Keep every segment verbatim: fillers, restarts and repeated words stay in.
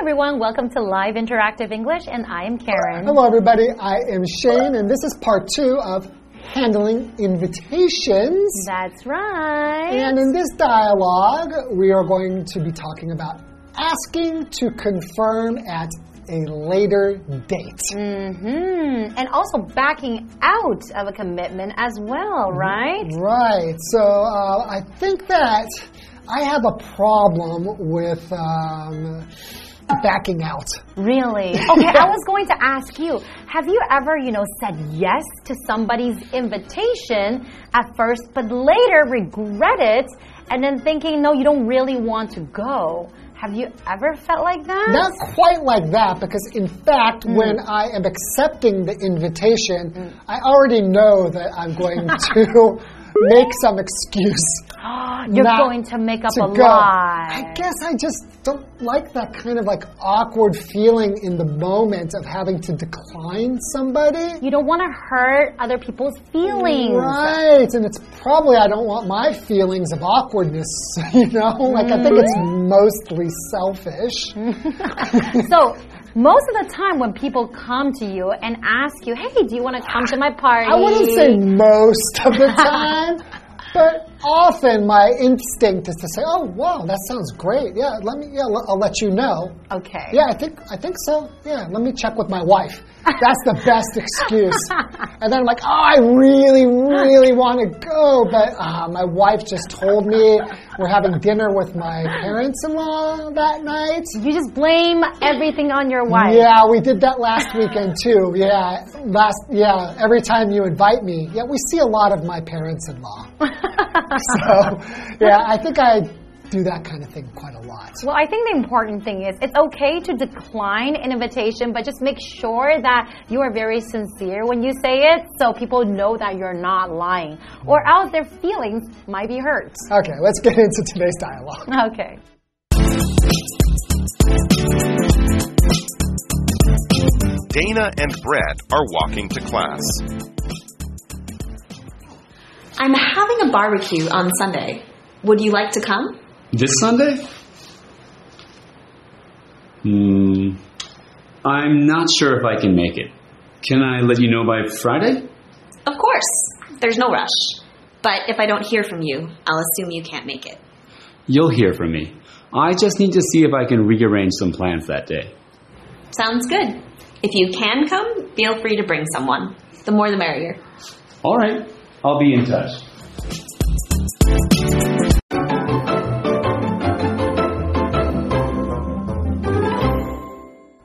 Everyone, welcome to Live Interactive English, and I am Karen. Hello, everybody. I am Shane, and this is part two of handling invitations. That's right. And in this dialogue, we are going to be talking about asking to confirm at a later date. Mm-hmm. And also backing out of a commitment as well, right? Right. So uh, I think that I have a problem with Um, backing out. Really? Okay, I was going to ask you, have you ever, you know, said yes to somebody's invitation at first, but later regret it, and then thinking, no, you don't really want to go? Have you ever felt like that? Not quite like that, because in fact, mm. when I am accepting the invitation, mm. I already know that I'm going to make some excuse. You're going to make up a lie. I guess I just don't like that kind of like awkward feeling in the moment of having to decline somebody. You don't want to hurt other people's feelings. Right. And it's probably I don't want my feelings of awkwardness, you know? Like mm. I think it's mostly selfish. So most of the time when people come to you and ask you, hey, do you want to come to my party? I wouldn't say most of the time, but often my instinct is to say, oh, wow, that sounds great. Yeah, let me, yeah, I'll let you know. Okay. Yeah, I think, I think so. Yeah, let me check with my wife. That's the best excuse. And then I'm like, oh, I really, really want to go, but uh, my wife just told me we're having dinner with my parents-in-law that night. You just blame everything on your wife. Yeah, we did that last weekend too. Yeah, last yeah. Every time you invite me, yeah, we see a lot of my parents-in-law. So yeah, I think I do that kind of thing quite a lot. Well, I think the important thing is it's okay to decline an invitation, but just make sure that you are very sincere when you say it so people know that you're not lying, or else their feelings might be hurt. Okay, let's get into today's dialogue. Okay. Dana and Brett are walking to class. I'm having a barbecue on Sunday. Would you like to come? This Sunday? Hmm. I'm not sure if I can make it. Can I let you know by Friday? Of course. There's no rush. But if I don't hear from you, I'll assume you can't make it. You'll hear from me. I just need to see if I can rearrange some plans that day. Sounds good. If you can come, feel free to bring someone. The more the merrier. All right. I'll be in touch.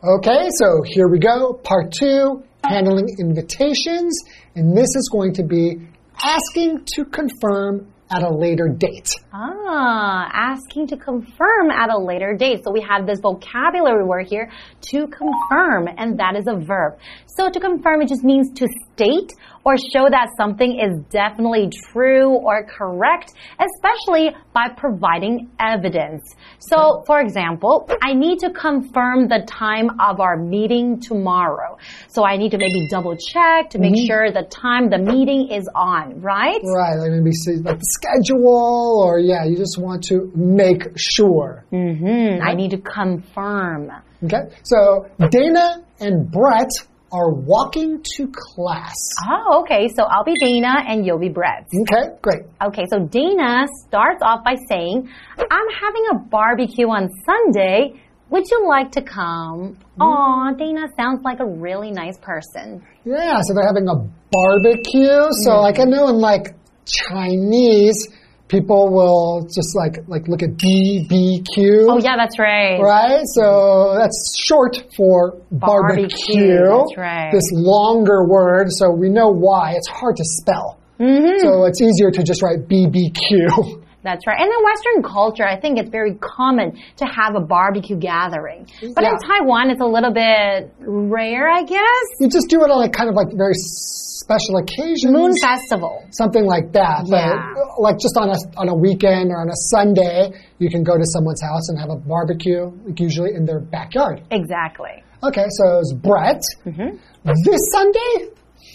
Okay, so here we go. Part two, handling invitations. And this is going to be asking to confirm at a later date. Ah, asking to confirm at a later date. So we have this vocabulary word here, to confirm, and that is a verb. So to confirm, it just means to state or show that something is definitely true or correct, especially by providing evidence. So, for example, I need to confirm the time of our meeting tomorrow. So I need to maybe double check to make mm-hmm. sure the time the meeting is on, right? Right, like maybe like the schedule, or yeah, you just want to make sure. Mm-hmm. Right? I need to confirm. Okay, so Dana and Brett are walking to class. Oh, okay. So I'll be Dana and you'll be Brett. Okay, great. Okay, so Dana starts off by saying, I'm having a barbecue on Sunday. Would you like to come? Aw, Dana sounds like a really nice person. Yeah, so they're having a barbecue. So mm. like I know in like Chinese, people will just like like look at B B Q. Oh, yeah, that's right. Right? So that's short for barbecue. Barbecue, that's right. This longer word, so we know why. It's hard to spell. Mm-hmm. So it's easier to just write B B Q. That's right. And in Western culture, I think it's very common to have a barbecue gathering. But yeah. in Taiwan, it's a little bit rare, I guess. You just do it on like kind of like very special occasions. Moon festival. Something like that. Yeah. But like just on a, on a weekend or on a Sunday, you can go to someone's house and have a barbecue, like usually in their backyard. Exactly. Okay, so it's Brett. Mm-hmm. This Sunday?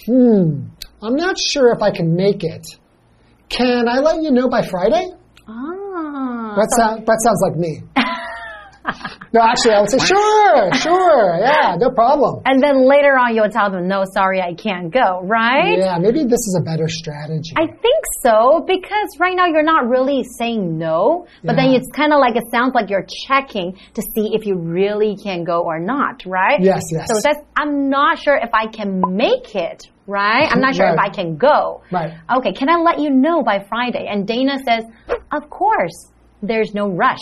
Hmm. I'm not sure if I can make it. Can I let you know by Friday? Ah. That, sound, that sounds like me. No, actually, I would say, sure, sure, yeah, no problem. And then later on, you'll tell them, no, sorry, I can't go, right? Yeah, maybe this is a better strategy. I think so, because right now you're not really saying no, but yeah. then it's kind of like, it sounds like you're checking to see if you really can go or not, right? Yes, yes. So that's, I'm not sure if I can make it, right? I'm not sure right. if I can go. Right. Okay, can I let you know by Friday? And Dana says, of course, there's no rush.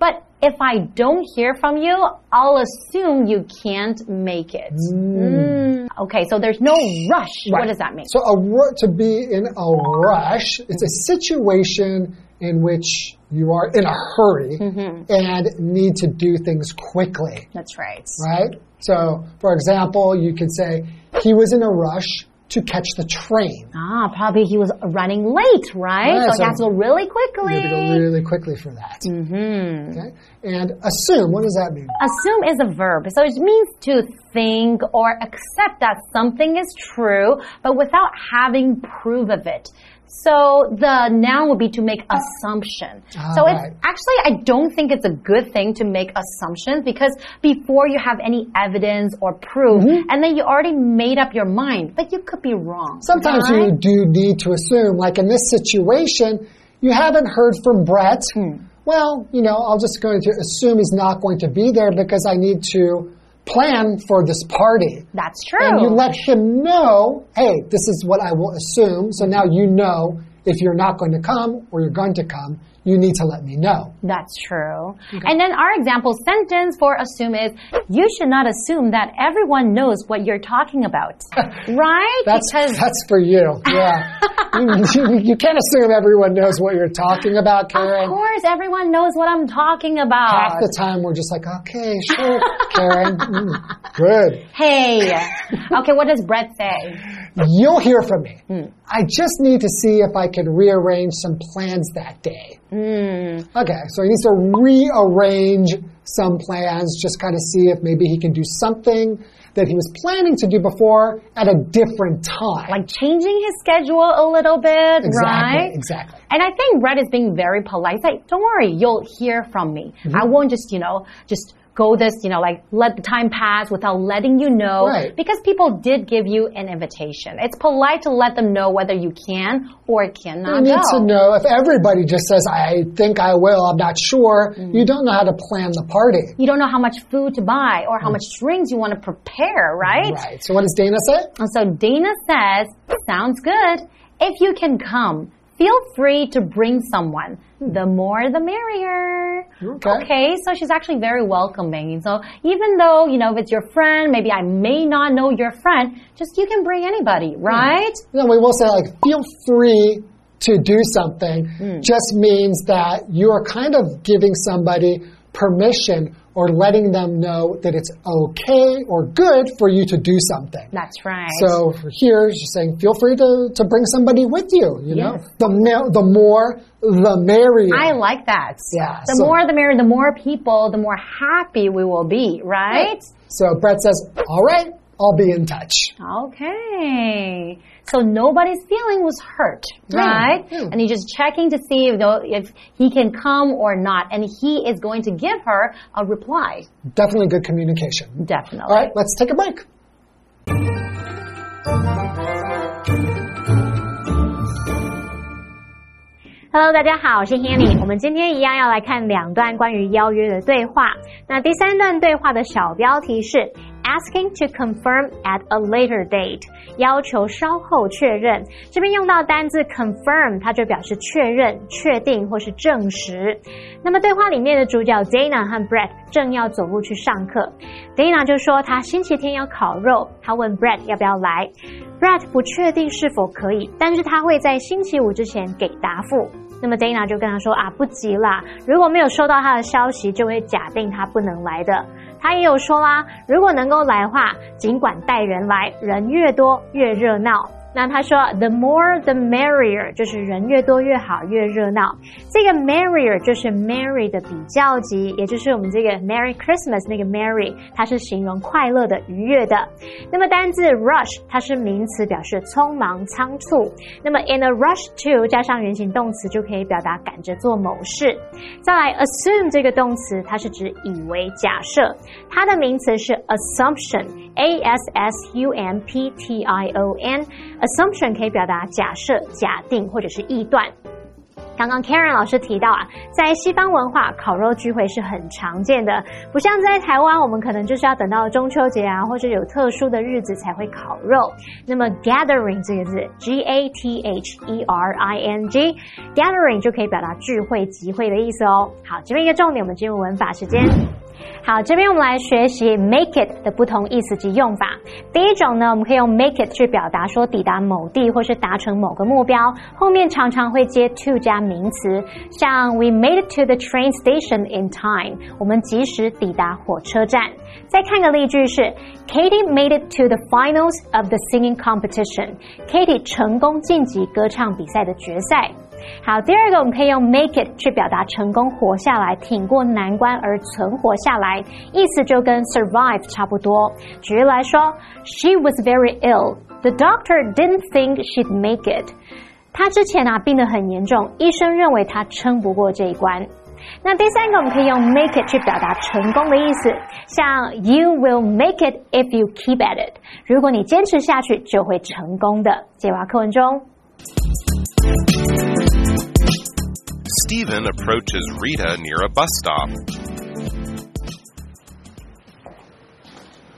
But if I don't hear from you, I'll assume you can't make it. Mm. Mm. Okay, so there's no rush. Right. What does that mean? So a word to be in a rush, it's a situation in which you are in a hurry mm-hmm. and need to do things quickly. That's right. Right? So, for example, you could say, he was in a rush to catch the train. Ah, probably he was running late, right? Yeah, so, so you have to go really quickly. You have to go really quickly for that. Mm-hmm. Okay? And assume, what does that mean? Assume is a verb. So it means to think or accept that something is true, but without having proof of it. So the noun would be to make assumption. All so it's right. actually, I don't think it's a good thing to make assumptions because before you have any evidence or proof, mm-hmm. and then you already made up your mind, but you could be wrong. Sometimes right? you do need to assume, like in this situation, you haven't heard from Brett. Hmm. Well, you know, I'm just going to assume he's not going to be there because I need to plan for this party. That's true. And you let him know, hey, this is what I will assume. So now you know if you're not going to come or you're going to come, you need to let me know. That's true. Okay. And then our example sentence for assume is, you should not assume that everyone knows what you're talking about. Right? That's, because that's for you. Yeah. you, you, you can't assume everyone knows what you're talking about, Karen. Of course, everyone knows what I'm talking about. Half the time we're just like, okay, sure, Karen. Mm, good. Hey. Okay, what does Brett say? You'll hear from me. Mm. I just need to see if I can rearrange some plans that day. Mm. Okay, so he needs to rearrange some plans, just kind of see if maybe he can do something that he was planning to do before at a different time. Like changing his schedule a little bit, exactly, right? Exactly, exactly. And I think Brett is being very polite. He's like, don't worry, you'll hear from me. Mm-hmm. I won't just, you know, just... go this, you know, like let the time pass without letting you know. Right. Because people did give you an invitation. It's polite to let them know whether you can or cannot go. You need to know if everybody just says, I think I will, I'm not sure. Mm. You don't know how to plan the party. You don't know how much food to buy or how mm. much drinks you want to prepare, right? Right. So what does Dana say? So Dana says, sounds good. If you can come, feel free to bring someone. The more, the merrier. Okay. Okay, so she's actually very welcoming. So even though, you know, if it's your friend, maybe I may not know your friend, just you can bring anybody, right? Mm. No, we will say, like, feel free to do something. Mm. Just means that you're kind of giving somebody permission or letting them know that it's okay or good for you to do something. That's right. So for here, she's saying, feel free to, to bring somebody with you, you yes. know? The, mer the more, the merrier. I like that. Yeah. The so, more, the merrier, the more people, the more happy we will be, right? right? So Brett says, all right, I'll be in touch. Okay. So nobody's feeling was hurt, right? Mm, mm. And he's just checking to see if, if he can come or not. And he is going to give her a reply. Definitely good communication. Definitely. All right, let's take a break. Hello， 大家好，我是 Hanny。我们今天一样要来看两段关于邀约的对话。那第三段对话的小标题是 Asking to confirm at a later date， 要求稍后确认。这边用到单字 confirm， 它就表示确认、确定或是证实。那么对话里面的主角 Dana 和 Brett 正要走路去上课， Dana 就说他星期天要烤肉，他问 Brett 要不要来。Brett 不确定是否可以，但是他会在星期五之前给答复。那么 Dana 就跟他说啊，不急啦，如果没有收到他的消息，就会假定他不能来的。他也有说啦，如果能够来的话，尽管带人来，人越多越热闹。那他说 the more the merrier， 就是人越多越好，越热闹。这个 merrier 就是 merry 的比较级，也就是我们这个 Merry Christmas 那个 merry， 它是形容快乐的、愉悦的。那么单字 rush 它是名词，表示匆忙、仓促。那么 in a rush to 加上原形动词就可以表达赶着做某事。再来 assume 这个动词，它是指以为、假设，它的名词是 assumption。A S S U M P T I O N Assumption 可以表达假设、假定或者是臆断。刚刚 Karen 老师提到啊，在西方文化烤肉聚会是很常见的，不像在台湾我们可能就是要等到中秋节啊或者有特殊的日子才会烤肉。那么 gathering 这个字 G A T H E R I N G Gathering 就可以表达聚会、集会的意思哦。好，这边一个重点，我们进入文法时间。好，这边我们来学习 make it 的不同意思及用法。第一种呢，我们可以用 make it 去表达说抵达某地或是达成某个目标，后面常常会接 to 加名词，像 we made it to the train station in time， 我们及时抵达火车站。再看个例句是 Katie made it to the finals of the singing competition， Katie 成功晋级歌唱比赛的决赛。好，第二个我们可以用 make it 去表达成功活下来，挺过难关而存活下来，意思就跟 survive 差不多。举例来说 She was very ill. The doctor didn't think she'd make it. 她之前啊病得很严重，医生认为她撑不过这一关。那第三个我们可以用 make it 去表达成功的意思，像 You will make it if you keep at it. 如果你坚持下去就会成功的。接话课文中Stephen approaches Rita near a bus stop.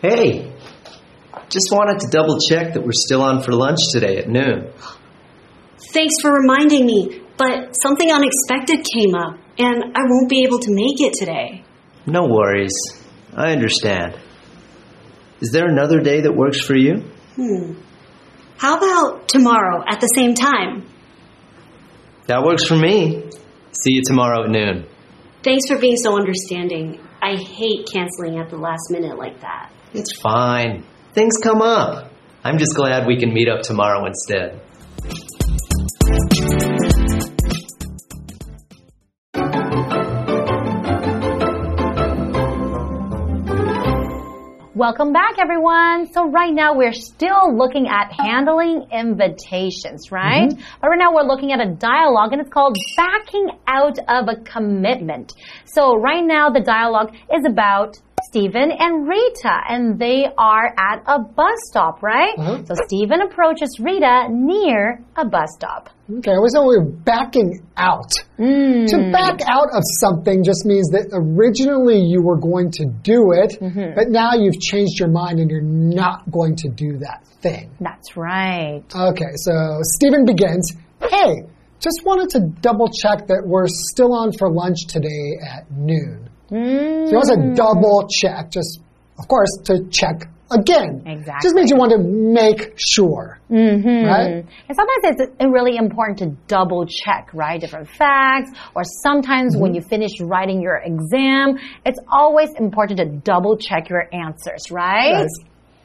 Hey, just wanted to double check that we're still on for lunch today at noon. Thanks for reminding me, but something unexpected came up, and I won't be able to make it today. No worries. I understand. Is there another day that works for you? Hmm. How about tomorrow at the same time? That works for me.See you tomorrow at noon. Thanks for being so understanding. I hate canceling at the last minute like that. It's fine. Things come up. I'm just glad we can meet up tomorrow instead. Welcome back, everyone. So right now we're still looking at handling invitations, right? Mm-hmm. But right now we're looking at a dialogue, and it's called backing out of a commitment. So right now the dialogue is about Stephen and Rita, and they are at a bus stop, right? Mm-hmm. So Stephen approaches Rita near a bus stop.Okay, so we're backing out. Mm. To back out of something just means that originally you were going to do it, mm-hmm. but now you've changed your mind and you're not going to do that thing. That's right. Okay, so Stephen begins, Hey, just wanted to double check that we're still on for lunch today at noon. Mm. So he wants to double check, just, of course, to check.Again, exactly. Just means you want to make sure, mm-hmm. right? And sometimes it's really important to double check, right? Different facts, or sometimes mm-hmm. when you finish writing your exam, it's always important to double check your answers, right?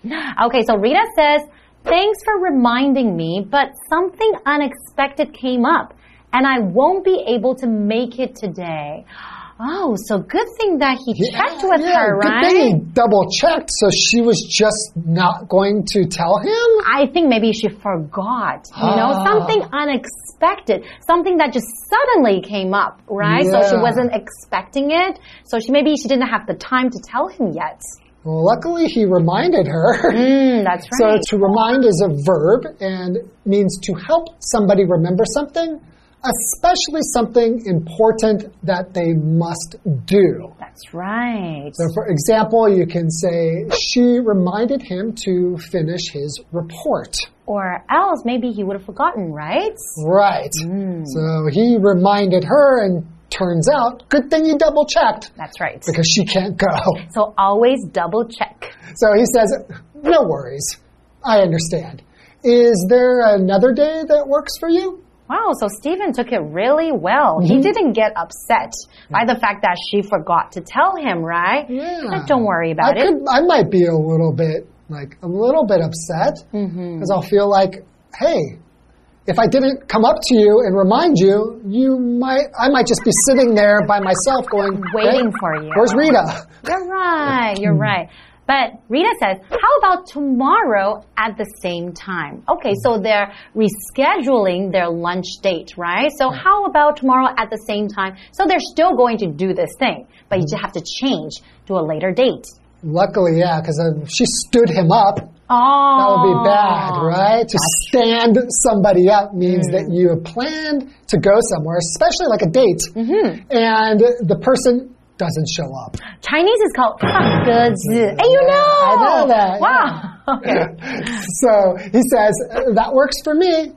Yes. Okay, so Rita says, Thanks for reminding me, but something unexpected came up, and I won't be able to make it today.Oh, so good thing that he yeah, checked with yeah, her, right? Good thing he double-checked, so she was just not going to tell him? I think maybe she forgot, you ah. know, something unexpected, something that just suddenly came up, right? Yeah. So she wasn't expecting it, so she, maybe she didn't have the time to tell him yet.Well, luckily, he reminded her. Mm, that's right. So to remind is a verb and means to help somebody remember something.Especially something important that they must do. That's right. So, for example, you can say, she reminded him to finish his report. Or else maybe he would have forgotten, right? Right. Mm. So, he reminded her and...Turns out, good thing you double-checked. That's right. Because she can't go. So, always double-check. So, he says, no worries. I understand. Is there another day that works for you?Wow, so Stephen took it really well. Mm-hmm. He didn't get upset by the fact that she forgot to tell him, right? Yeah. Like, don't worry about I it. Could, I might be a little bit, like, a little bit upset because mm-hmm. I'll feel like hey, if I didn't come up to you and remind you, you might, I might just be sitting there by myself going, waiting hey, for you. Where's Rita? You're right, you're right. But Rita says, how about tomorrow at the same time? Okay, so they're rescheduling their lunch date, right? So how about tomorrow at the same time? So they're still going to do this thing, but you just have to change to a later date. Luckily, yeah, because uh, she stood him up. Oh. That would be bad, right? To stand somebody up means mm. that you have planned to go somewhere, especially like a date, mm-hmm. and the person doesn't show up. Chinese is called 放鸽子. Hey, you know! I know that. Wow. Yeah. Okay. So he says, that works for me.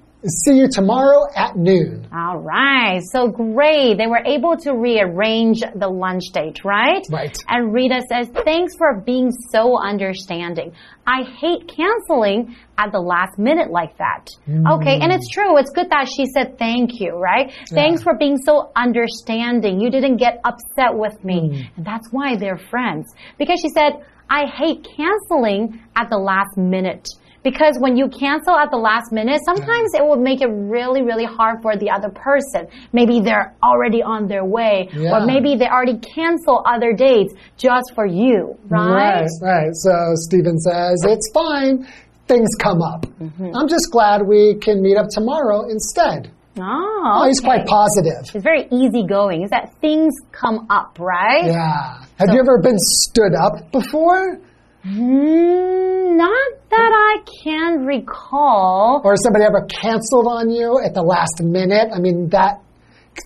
See you tomorrow at noon. All right. So great. They were able to rearrange the lunch date, right? Right. And Rita says, thanks for being so understanding. I hate canceling at the last minute like that. Mm. Okay. And it's true. It's good that she said thank you, right? Yeah. Thanks for being so understanding. You didn't get upset with me. Mm. And that's why they're friends. Because she said, I hate canceling at the last minute. Because when you cancel at the last minute, sometimes yeah. it will make it really, really hard for the other person. Maybe they're already on their way, yeah. or maybe they already cancel other dates just for you, right? Right, right. So Stephen says, it's fine. Things come up. Mm-hmm. I'm just glad we can meet up tomorrow instead. Oh, oh he's okay. quite positive. He's very easygoing. Is that things come up, right? Yeah. Have so, you ever been stood up before? Mm, not that I can recall. Or somebody ever canceled on you at the last minute? I mean, that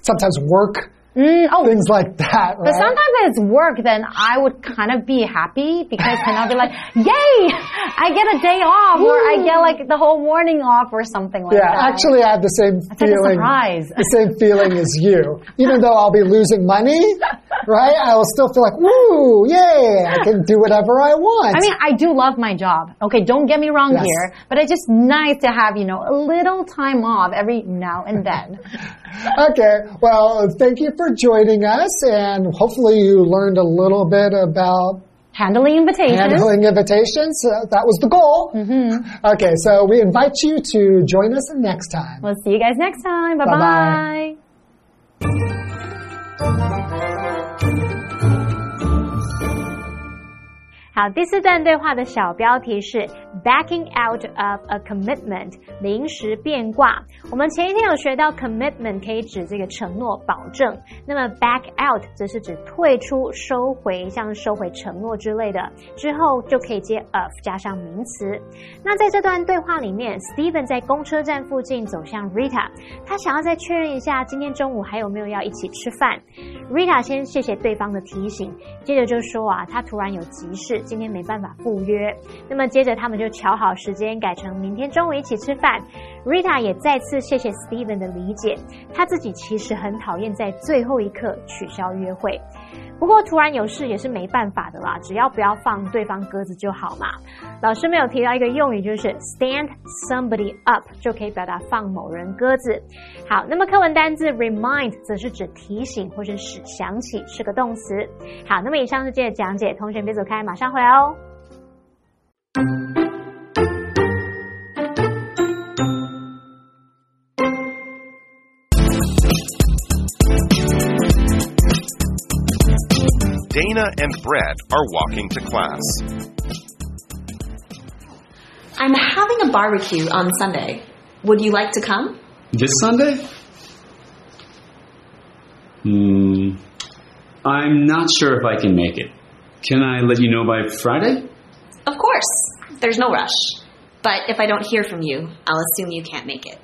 sometimes work, mm, oh, things like that, right? But sometimes if it's work, then I would kind of be happy because then I'll be like, yay, I get a day off, or I get like the whole morning off or something like yeah, that. Yeah, actually I have the same That's feeling. Like a surprise. The same feeling as you. Even though I'll be losing money, right? I will still feel like, woo, yay, I can do whatever I want. I mean, I do love my job. Okay, don't get me wrong yes. here, but it's just nice to have, you know, a little time off every now and then. Okay, well, thank you for joining us, and hopefully you learned a little bit about handling invitations. Handling invitations. Uh, that was the goal. Mm-hmm. Okay, so we invite you to join us next time. We'll see you guys next time. Bye-bye. Bye-bye. 好，第四段对话的小标题是 Backing out of a commitment， 临时变卦。我们前一天有学到 commitment 可以指这个承诺、保证，那么 back out 则是指退出、收回，像收回承诺之类的，之后就可以接 of 加上名词。那在这段对话里面 Steven 在公车站附近走向 Rita， 他想要再确认一下今天中午还有没有要一起吃饭。Rita 先谢谢对方的提醒，接着就说啊，他突然有急事，今天没办法赴约。那么接着他们就瞧好时间，改成明天中午一起吃饭。 Rita 也再次谢谢 Steven 的理解，他自己其实很讨厌在最后一刻取消约会，不过突然有事也是没办法的啦，只要不要放对方鸽子就好嘛。老师没有提到一个用语，就是 stand somebody up 就可以表达放某人鸽子。好，那么课文单字 remind 则是指提醒或是使想起，是个动词。好，那么以上是今天的讲解，同学别走开，马上回来哦。Dana and Brett are walking to class. I'm having a barbecue on Sunday. Would you like to come? This Sunday? Hmm. I'm not sure if I can make it. Can I let you know by Friday? Of course. There's no rush. But if I don't hear from you, I'll assume you can't make it.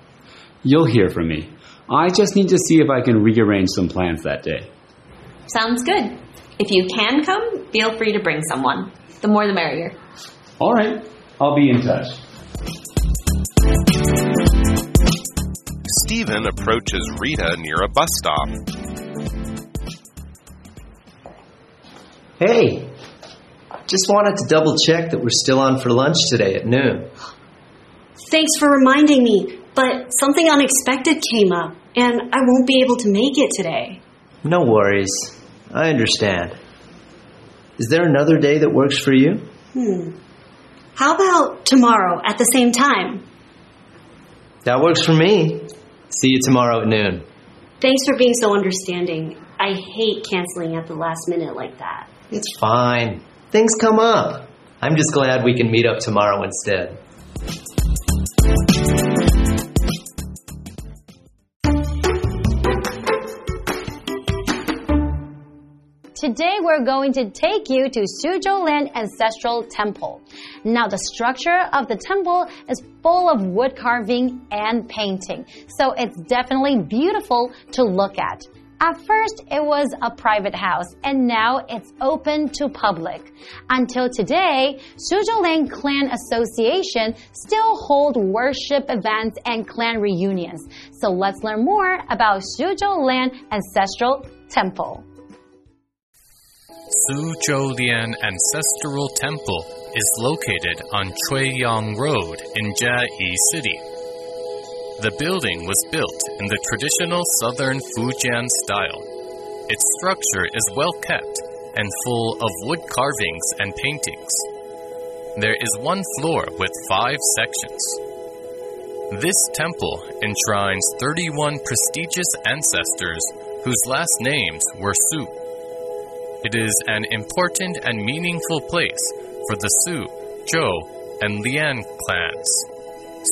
You'll hear from me. I just need to see if I can rearrange some plans that day. Sounds good. If you can come, feel free to bring someone. The more the merrier. All right. I'll be in touch. Stephen approaches Rita near a bus stop. Hey, just wanted to double check that we're still on for lunch today at noon. Thanks for reminding me, but something unexpected came up, and I won't be able to make it today. No worries. I understand. Is there another day that works for you? Hmm. How about tomorrow at the same time? That works for me. See you tomorrow at noon. Thanks for being so understanding. I hate canceling at the last minute like that. It's fine. Things come up. I'm just glad we can meet up tomorrow instead. Today we're going to take you to Suzhou Lian Ancestral Temple. Now the structure of the temple is full of wood carving and painting, so it's definitely beautiful to look at. At first, it was a private house, and now it's open to public. Until today, Su Zhou Lian Clan Association still hold worship events and clan reunions. So let's learn more about Su Zhou Lian Ancestral Temple. Su Zhou Lian Ancestral Temple is located on Cuiyang Road in Jia Yi City. The building was built in the traditional southern Fujian style. Its structure is well kept and full of wood carvings and paintings. There is one floor with five sections. This temple enshrines thirty-one prestigious ancestors whose last names were Su. It is an important and meaningful place for the Su, Zhou, and Lian clans.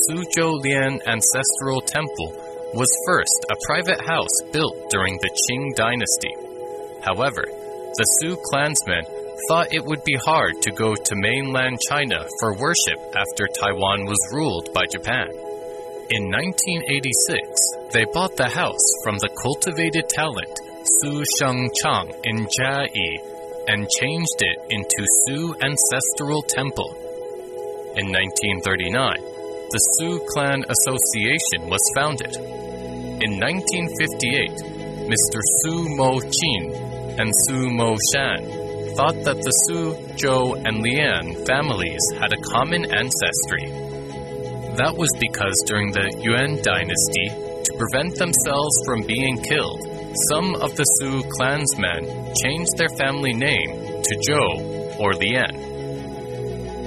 Su Zhou Lian Ancestral Temple was first a private house built during the Qing Dynasty. However, the Su clansmen thought it would be hard to go to mainland China for worship after Taiwan was ruled by Japan. In nineteen eighty-six, they bought the house from the cultivated talent Su Shengchang in Jiayi and changed it into Su Ancestral Temple. In nineteen thirty-nine, the Su Clan Association was founded. In nineteen fifty-eight, Mister Su Mo Qin and Su Mo Shan thought that the Su, Zhou, and Lian families had a common ancestry. That was because during the Yuan Dynasty, to prevent themselves from being killed, some of the Su clansmen changed their family name to Zhou or Lian.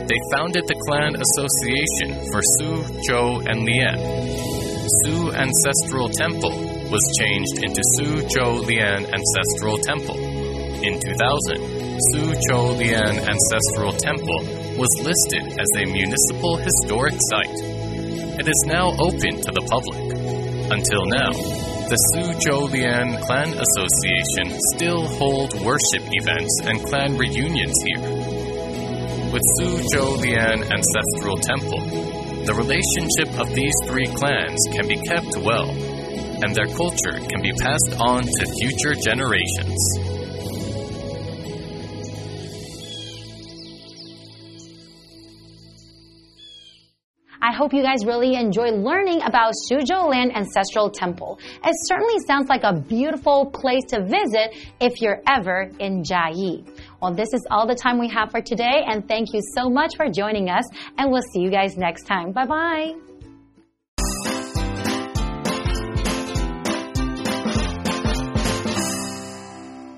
They founded the Clan Association for Su, Zhou, and Lian. Su Ancestral Temple was changed into Su Zhou Lian Ancestral Temple. In two thousand, Su Zhou Lian Ancestral Temple was listed as a municipal historic site. It is now open to the public. Until now, the Su Zhou Lian Clan Association still hold worship events and clan reunions here. With Su Zhou Lian Ancestral Temple, the relationship of these three clans can be kept well, and their culture can be passed on to future generations. I hope you guys really enjoy learning about Su Zhou Lian Ancestral Temple. It certainly sounds like a beautiful place to visit if you're ever in Jiayi. Well, this is all the time we have for today, and thank you so much for joining us, and we'll see you guys next time. Bye-bye.